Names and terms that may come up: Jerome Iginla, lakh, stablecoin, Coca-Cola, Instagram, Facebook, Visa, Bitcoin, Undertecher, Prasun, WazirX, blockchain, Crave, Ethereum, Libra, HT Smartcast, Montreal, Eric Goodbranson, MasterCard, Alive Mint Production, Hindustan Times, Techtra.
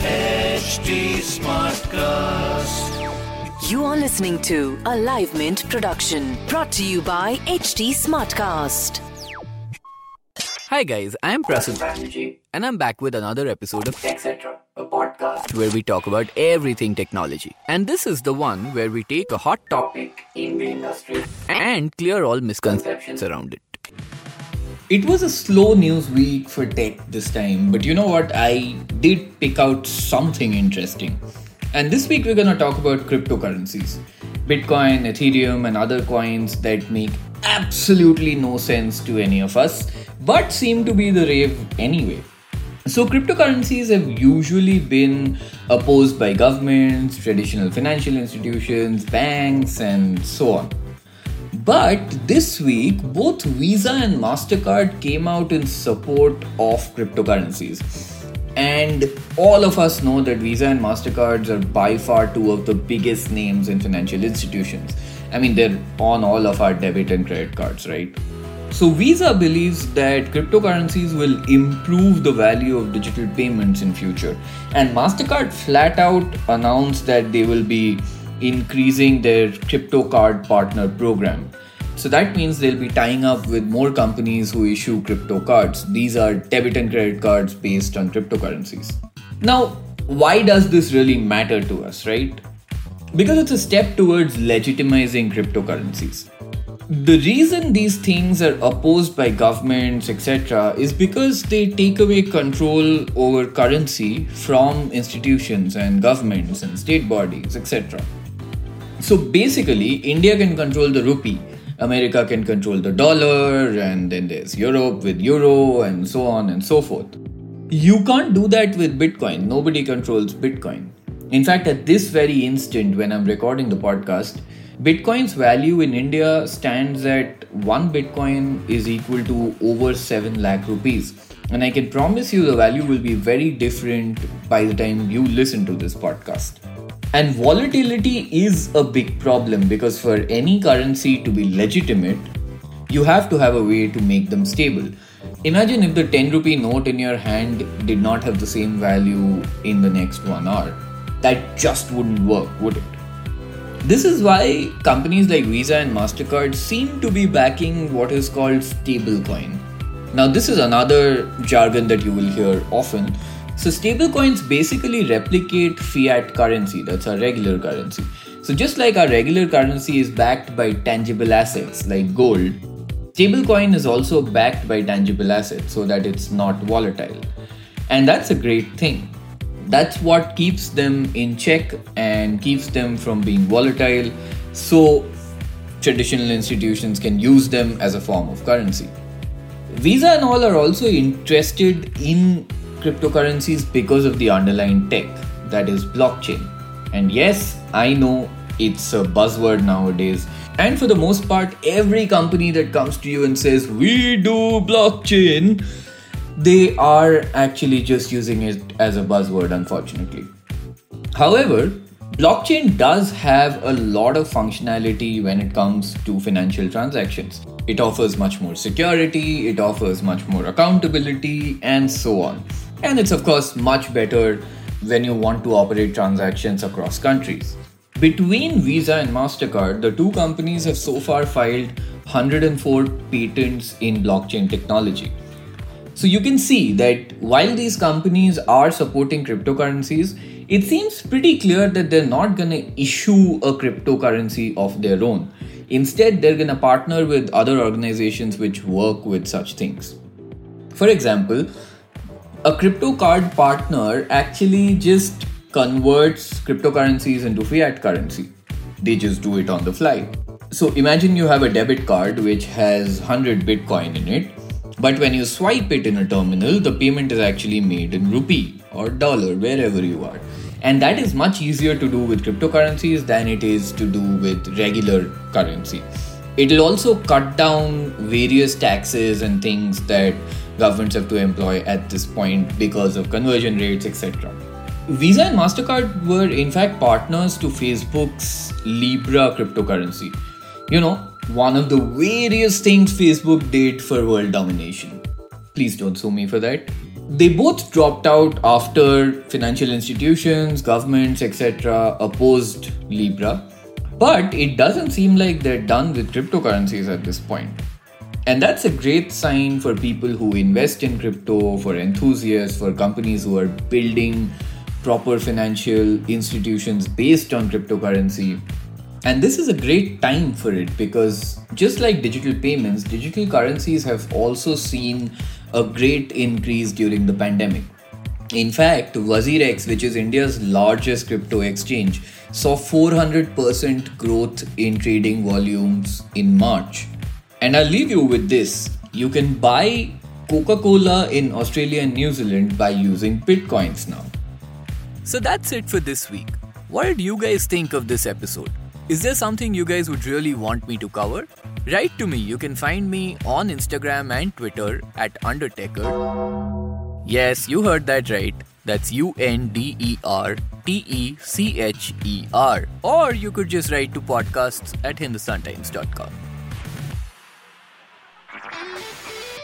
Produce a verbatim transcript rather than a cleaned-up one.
H T Smartcast. You are listening to a Alive Mint Production, brought to you by H T Smartcast. Hi guys, I am Prasun, and I'm back with another episode of Techtra, a podcast where we talk about everything technology. And this is the one where we take a hot topic in the industry and clear all misconceptions around it. It was a slow news week for tech this time, but you know what? I did pick out something interesting. And this week we're going to talk about cryptocurrencies. Bitcoin, Ethereum and other coins that make absolutely no sense to any of us, but seem to be the rave anyway. So cryptocurrencies have usually been opposed by governments, traditional financial institutions, banks, and so on. But this week, both Visa and MasterCard came out in support of cryptocurrencies. And all of us know that Visa and MasterCards are by far two of the biggest names in financial institutions. I mean, they're on all of our debit and credit cards, right? So Visa believes that cryptocurrencies will improve the value of digital payments in future. And MasterCard flat out announced that they will be increasing their crypto card partner program. So that means they'll be tying up with more companies who issue crypto cards. These are debit and credit cards based on cryptocurrencies. Now, why does this really matter to us, right? Because it's a step towards legitimizing cryptocurrencies. The reason these things are opposed by governments, et cetera, is because they take away control over currency from institutions and governments and state bodies, et cetera. So basically, India can control the rupee, America can control the dollar, and then there's Europe with euro, and so on and so forth. You can't do that with Bitcoin. Nobody controls Bitcoin. In fact, at this very instant when I'm recording the podcast, Bitcoin's value in India stands at one Bitcoin is equal to over seven lakh rupees. And I can promise you the value will be very different by the time you listen to this podcast. And volatility is a big problem because for any currency to be legitimate, you have to have a way to make them stable. Imagine if the ten rupee note in your hand did not have the same value in the next one hour. That just wouldn't work, would it? This is why companies like Visa and MasterCard seem to be backing what is called stablecoin. Now, this is another jargon that you will hear often. So stablecoins basically replicate fiat currency, that's our regular currency. So just like our regular currency is backed by tangible assets like gold, stablecoin is also backed by tangible assets so that it's not volatile. And that's a great thing. That's what keeps them in check and keeps them from being volatile, so traditional institutions can use them as a form of currency. Visa and all are also interested in cryptocurrencies because of the underlying tech, that is blockchain. And yes, I know it's a buzzword nowadays. And for the most part, every company that comes to you and says, "We do blockchain," they are actually just using it as a buzzword, unfortunately. However, blockchain does have a lot of functionality when it comes to financial transactions. It offers much more security, it offers much more accountability, and so on. And it's of course much better when you want to operate transactions across countries. Between Visa and MasterCard, the two companies have so far filed one hundred four patents in blockchain technology. So you can see that while these companies are supporting cryptocurrencies, it seems pretty clear that they're not going to issue a cryptocurrency of their own. Instead, they're going to partner with other organizations which work with such things. For example, a crypto card partner actually just converts cryptocurrencies into fiat currency. They just do it on the fly. So imagine you have a debit card which has one hundred Bitcoin in it. But when you swipe it in a terminal, the payment is actually made in rupee or dollar, wherever you are. And that is much easier to do with cryptocurrencies than it is to do with regular currency. It'll also cut down various taxes and things that governments have to employ at this point because of conversion rates, et cetera. Visa and MasterCard were in fact partners to Facebook's Libra cryptocurrency. You know, one of the various things Facebook did for world domination. Please don't sue me for that. they both dropped out after financial institutions, governments, et cetera opposed Libra. But it doesn't seem like they're done with cryptocurrencies at this point. And that's a great sign for people who invest in crypto, for enthusiasts, for companies who are building proper financial institutions based on cryptocurrency. And this is a great time for it because just like digital payments, digital currencies have also seen a great increase during the pandemic. In fact, WazirX, which is India's largest crypto exchange, saw four hundred percent growth in trading volumes in March. And I'll leave you with this. You can buy Coca-Cola in Australia and New Zealand by using Bitcoins now. So that's it for this week. What did you guys think of this episode? Is there something you guys would really want me to cover? Write to me. You can find me on Instagram and Twitter at Undertecher. Yes, you heard that right. That's U N D E R T E C H E R. Or you could just write to podcasts at hindustantimes dot com.